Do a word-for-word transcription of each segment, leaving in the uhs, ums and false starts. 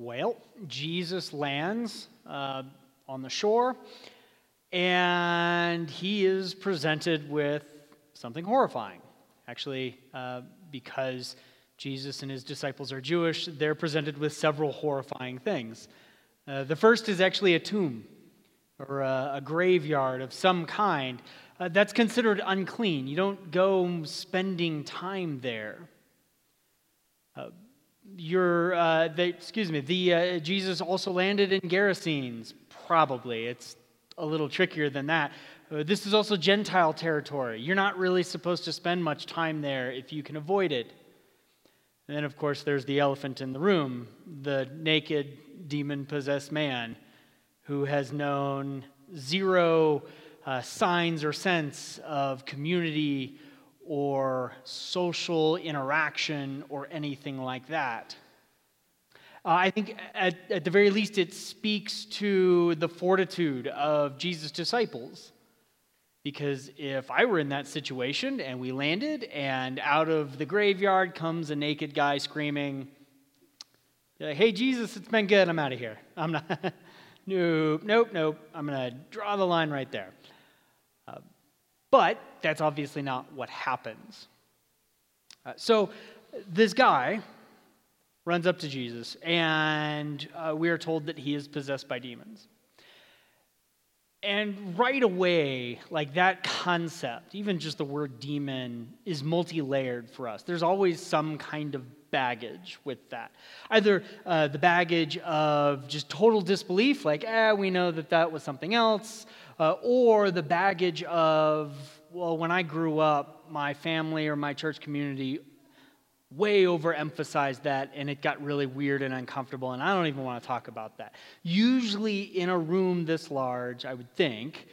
Well, Jesus lands uh, on the shore, and he is presented with something horrifying. Actually, uh, because Jesus and his disciples are Jewish, they're presented with several horrifying things. Uh, the first is actually a tomb or a, a graveyard of some kind. Uh, that's considered unclean. You don't go spending time there. Uh, your, uh, the, excuse me, the uh, Jesus also landed in Gerasenes, probably. It's a little trickier than that. Uh, this is also Gentile territory. You're not really supposed to spend much time there if you can avoid it. And then, of course, there's the elephant in the room, the naked, demon-possessed man who has known zero uh, signs or sense of community or social interaction or anything like that. Uh, I think, at, at the very least, it speaks to the fortitude of Jesus' disciples. Because if I were in that situation and we landed and out of the graveyard comes a naked guy screaming, hey, Jesus, it's been good. I'm out of here. I'm not. nope, nope, nope. I'm going to draw the line right there. Uh, but that's obviously not what happens. Uh, so this guy runs up to Jesus, and uh, we are told that he is possessed by demons. And right away, like that concept, even just the word demon, is multi-layered for us. There's always some kind of baggage with that. Either uh, the baggage of just total disbelief, like, eh, we know that that was something else, uh, or the baggage of, well, when I grew up, my family or my church community way overemphasized that, and it got really weird and uncomfortable, and I don't even want to talk about that. Usually in a room this large, I would think,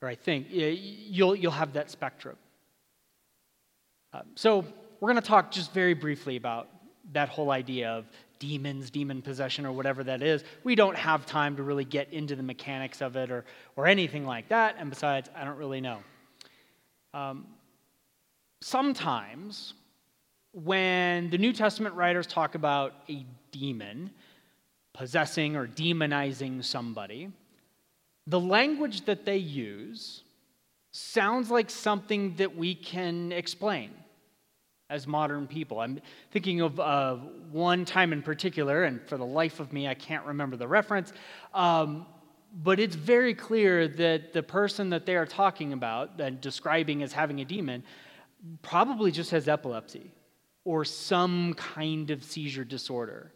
or I think, you'll you'll have that spectrum. Uh, so we're going to talk just very briefly about that whole idea of demons, demon possession, or whatever that is. We don't have time to really get into the mechanics of it or or anything like that, and besides, I don't really know. Um, sometimes when the New Testament writers talk about a demon possessing or demonizing somebody, the language that they use sounds like something that we can explain as modern people. I'm thinking of uh, one time in particular, and for the life of me, I can't remember the reference, um, but it's very clear that the person that they are talking about and describing as having a demon probably just has epilepsy or some kind of seizure disorder.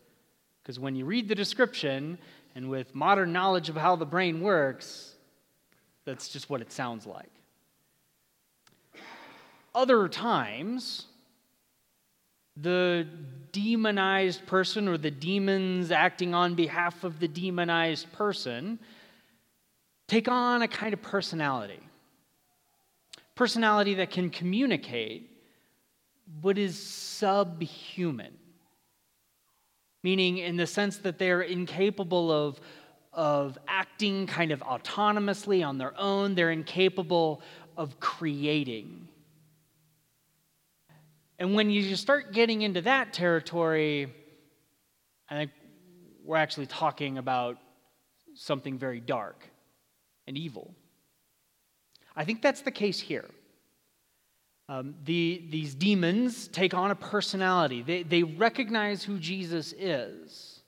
Because when you read the description, and with modern knowledge of how the brain works, that's just what it sounds like. Other times, the demonized person or the demons acting on behalf of the demonized person take on a kind of personality. Personality that can communicate but is subhuman, meaning in the sense that they are incapable of, of acting kind of autonomously on their own. They're incapable of creating. And when you start getting into that territory, I think we're actually talking about something very dark and evil. I think that's the case here. Um, the, these demons take on a personality. They, they recognize who Jesus is.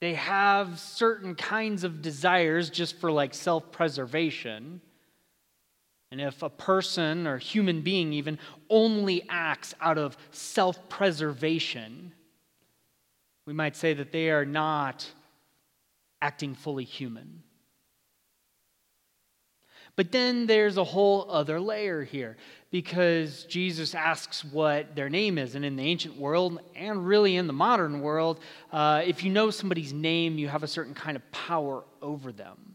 They have certain kinds of desires just for like self-preservation. And if a person or human being even only acts out of self-preservation, we might say that they are not acting fully human. But then there's a whole other layer here, because Jesus asks what their name is. And in the ancient world, and really in the modern world, uh, if you know somebody's name, you have a certain kind of power over them.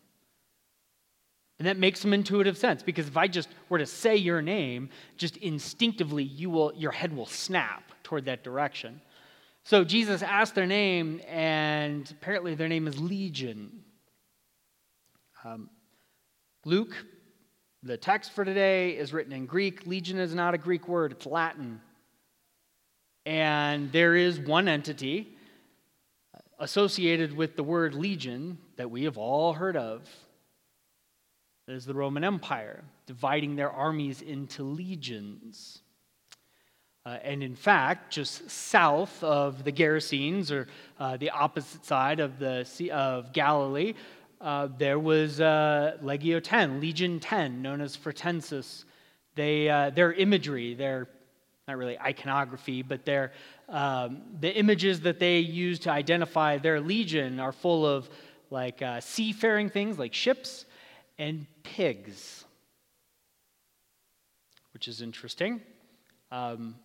And that makes some intuitive sense, because if I just were to say your name, just instinctively you will, your head will snap toward that direction. So Jesus asked their name, and apparently their name is Legion. Um Luke, the text for today, is written in Greek. Legion is not a Greek word, it's Latin. And there is one entity associated with the word legion that we have all heard of. That is the Roman Empire, dividing their armies into legions. Uh, and in fact, just south of the Gerasenes, or uh, the opposite side of the Sea of Galilee, uh, there was uh, Legio ten, Legion ten, known as Fretensis. They, uh, their imagery, their not really iconography, but their um, the images that they use to identify their legion are full of like uh, seafaring things, like ships and pigs, which is interesting. Um,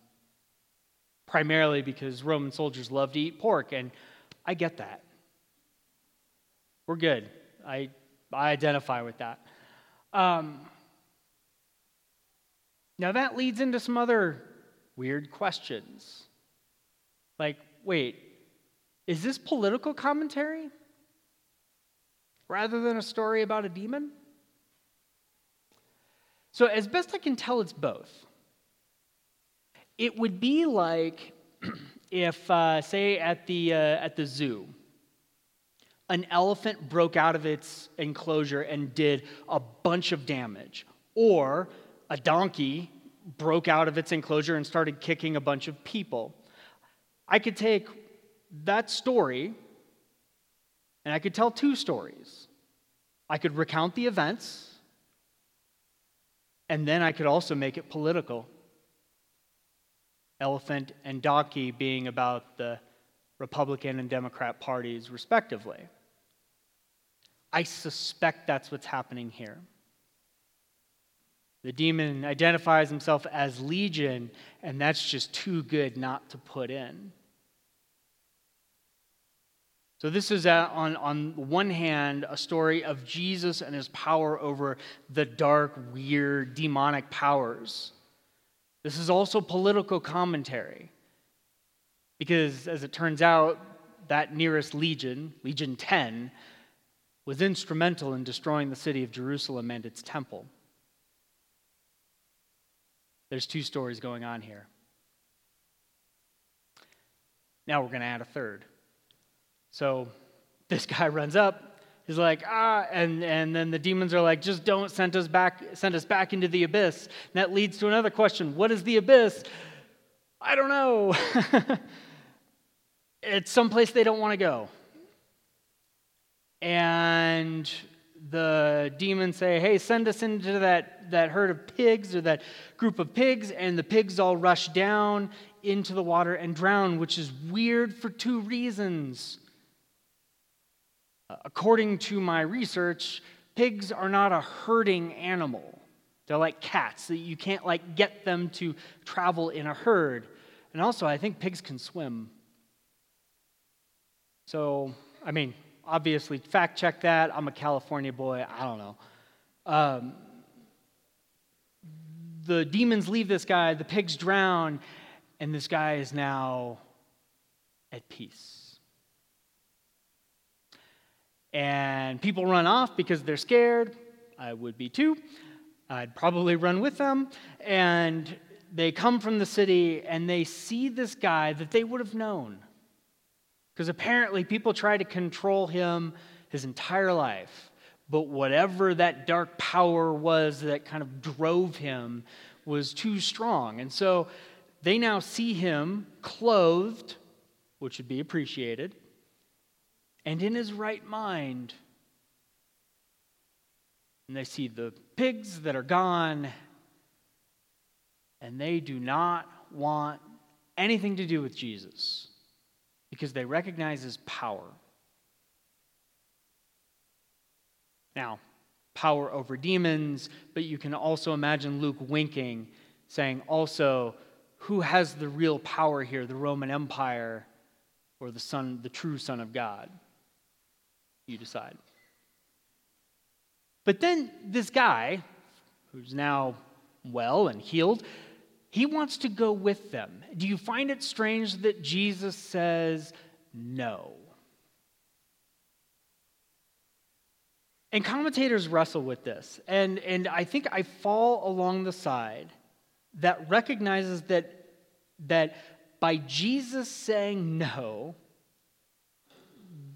primarily because Roman soldiers loved to eat pork, and I get that. We're good. I I identify with that. Um, now that leads into some other weird questions. Like, wait, is this political commentary rather than a story about a demon? So as best I can tell, it's both. It would be like if, uh, say, at the uh, at the zoo, an elephant broke out of its enclosure and did a bunch of damage, or a donkey broke out of its enclosure and started kicking a bunch of people. I could take that story, and I could tell two stories. I could recount the events, and then I could also make it political. Elephant and donkey being about the Republican and Democrat parties, respectively. I suspect that's what's happening here. The demon identifies himself as Legion, and that's just too good not to put in. So this is, a, on, on one hand, a story of Jesus and his power over the dark, weird, demonic powers. This is also political commentary. Because, as it turns out, that nearest legion, Legion ten, was instrumental in destroying the city of Jerusalem and its temple. There's two stories going on here. Now we're going to add a third. So this guy runs up, he's like, ah, and, and then the demons are like, just don't send us back, send us back into the abyss. And that leads to another question. What is the abyss? I don't know. It's someplace they don't want to go. And the demons say, hey, send us into that, that herd of pigs or that group of pigs, and the pigs all rush down into the water and drown, which is weird for two reasons. According to my research, pigs are not a herding animal. They're like cats. You can't like get them to travel in a herd. And also, I think pigs can swim. So, I mean, obviously, fact check that. I'm a California boy. I don't know. Um, the demons leave this guy. The pigs drown. And this guy is now at peace. And people run off because they're scared. I would be too. I'd probably run with them. And they come from the city and they see this guy that they would have known. Because apparently people try to control him his entire life. But whatever that dark power was that kind of drove him was too strong. And so they now see him clothed, which would be appreciated, and in his right mind. And they see the pigs that are gone, and they do not want anything to do with Jesus because they recognize his power. Now, power over demons, but you can also imagine Luke winking, saying also, who has the real power here, the Roman Empire or the Son, the true Son of God? You decide. But then this guy, who's now well and healed, he wants to go with them. Do you find it strange that Jesus says no? And commentators wrestle with this. And, and I think I fall along the side that recognizes that, that by Jesus saying no,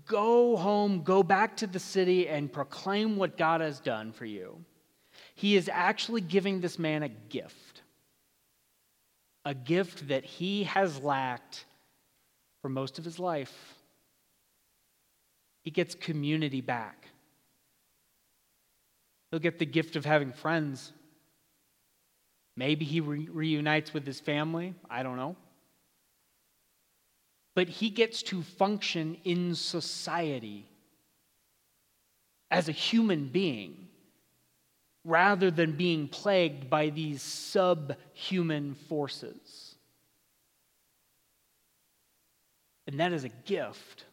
go home, go back to the city, and proclaim what God has done for you. He is actually giving this man a gift, a gift that he has lacked for most of his life. He gets community back. He'll get the gift of having friends. Maybe he re- reunites with his family. I don't know. But he gets to function in society as a human being rather than being plagued by these subhuman forces. And that is a gift.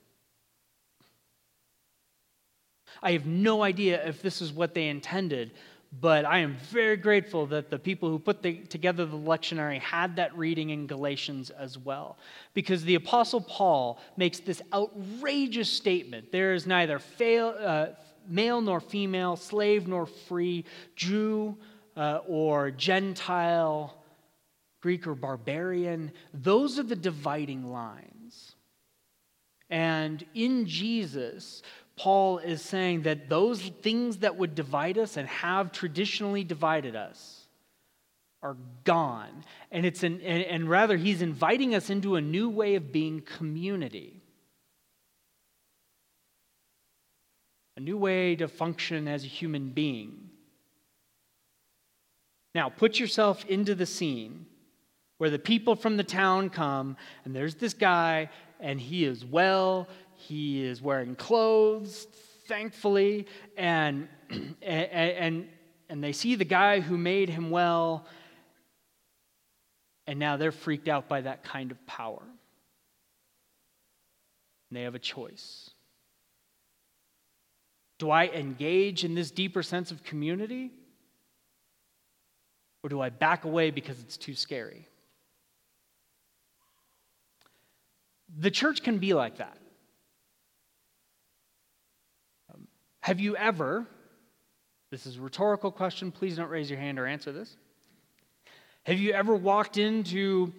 I have no idea if this is what they intended, but I am very grateful that the people who put the, together the lectionary had that reading in Galatians as well, because the Apostle Paul makes this outrageous statement. There is neither fail, uh, male nor female, slave nor free, Jew uh, or Gentile, Greek or barbarian. Those are the dividing lines. And in Jesus, Paul is saying that those things that would divide us and have traditionally divided us are gone. And it's an, and, and rather, he's inviting us into a new way of being community. A new way to function as a human being. Now, put yourself into the scene where the people from the town come, and there's this guy, and he is well. He is wearing clothes, thankfully, and, and and and they see the guy who made him well, and now they're freaked out by that kind of power. And they have a choice. Do I engage in this deeper sense of community? Or do I back away because it's too scary? The church can be like that. Have you ever, this is a rhetorical question, please don't raise your hand or answer this. Have you ever walked into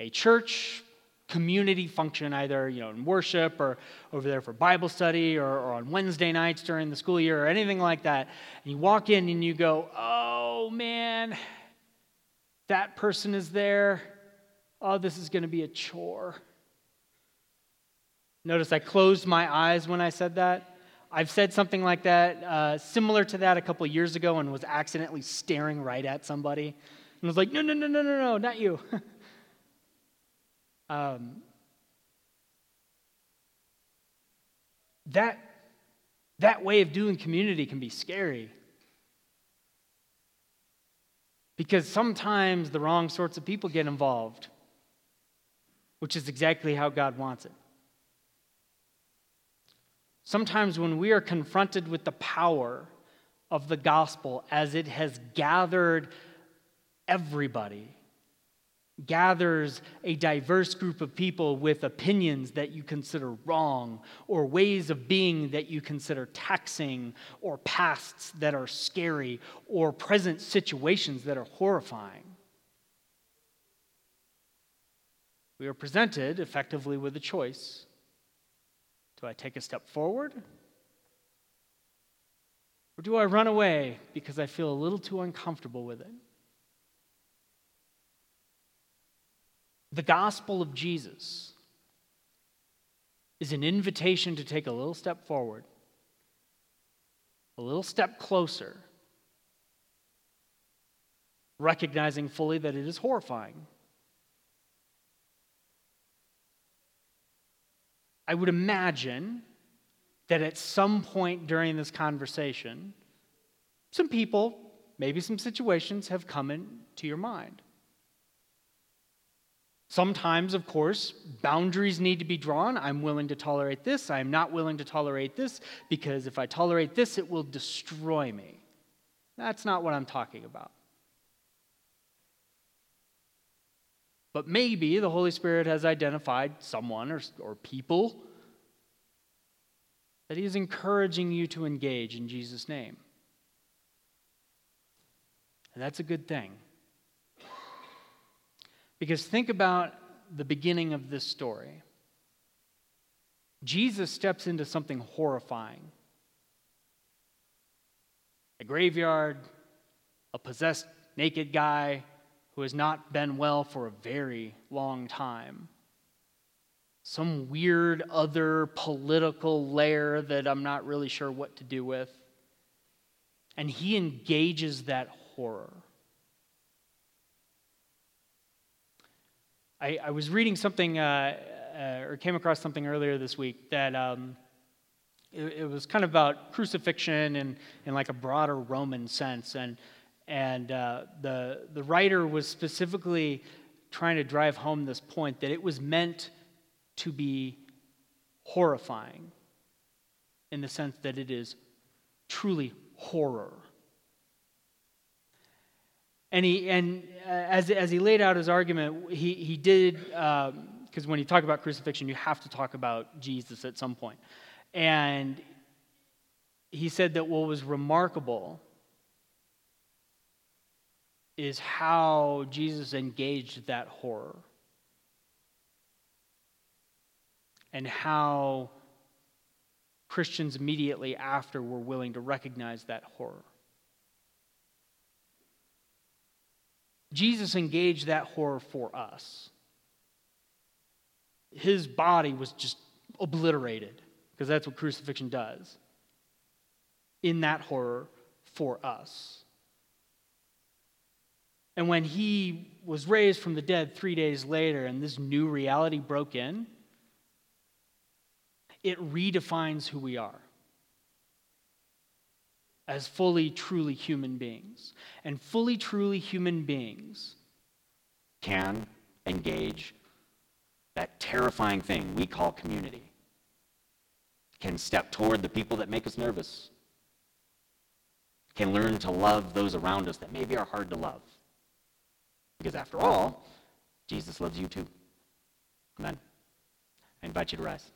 a church community function, either you know in worship or over there for Bible study or, or on Wednesday nights during the school year or anything like that, and you walk in and you go, oh man, that person is there. Oh, this is going to be a chore. Notice I closed my eyes when I said that. I've said something like that, uh, similar to that a couple years ago, and was accidentally staring right at somebody, and was like, no, no, no, no, no, no, not you. um, that, that way of doing community can be scary, because sometimes the wrong sorts of people get involved, which is exactly how God wants it. Sometimes when we are confronted with the power of the gospel as it has gathered everybody, gathers a diverse group of people with opinions that you consider wrong, or ways of being that you consider taxing, or pasts that are scary, or present situations that are horrifying. We are presented effectively with a choice. Do I take a step forward? Or do I run away because I feel a little too uncomfortable with it? The gospel of Jesus is an invitation to take a little step forward, a little step closer, recognizing fully that it is horrifying. I would imagine that at some point during this conversation, some people, maybe some situations, have come into your mind. Sometimes, of course, boundaries need to be drawn. I'm willing to tolerate this. I'm not willing to tolerate this, because if I tolerate this, it will destroy me. That's not what I'm talking about. But maybe the Holy Spirit has identified someone or, or people that he is encouraging you to engage in Jesus' name. And that's a good thing. Because think about the beginning of this story. Jesus steps into something horrifying. A graveyard, a possessed naked guy who has not been well for a very long time. Some weird other political layer that I'm not really sure what to do with. And he engages that horror. I, I was reading something, uh, uh, or came across something earlier this week that um, it, it was kind of about crucifixion and in like a broader Roman sense, and and uh, the the writer was specifically trying to drive home this point that it was meant to be horrifying, in the sense that it is truly horror. And he and as as he laid out his argument, he he did because um, when you talk about crucifixion, you have to talk about Jesus at some point. And he said that what was remarkable is how Jesus engaged that horror, and how Christians immediately after were willing to recognize that horror. Jesus engaged that horror for us. His body was just obliterated, because that's what crucifixion does, in that horror for us. And when he was raised from the dead three days later and this new reality broke in, it redefines who we are as fully, truly human beings. And fully, truly human beings can engage that terrifying thing we call community, can step toward the people that make us nervous, can learn to love those around us that maybe are hard to love. Because after all, Jesus loves you too. Amen. I invite you to rise.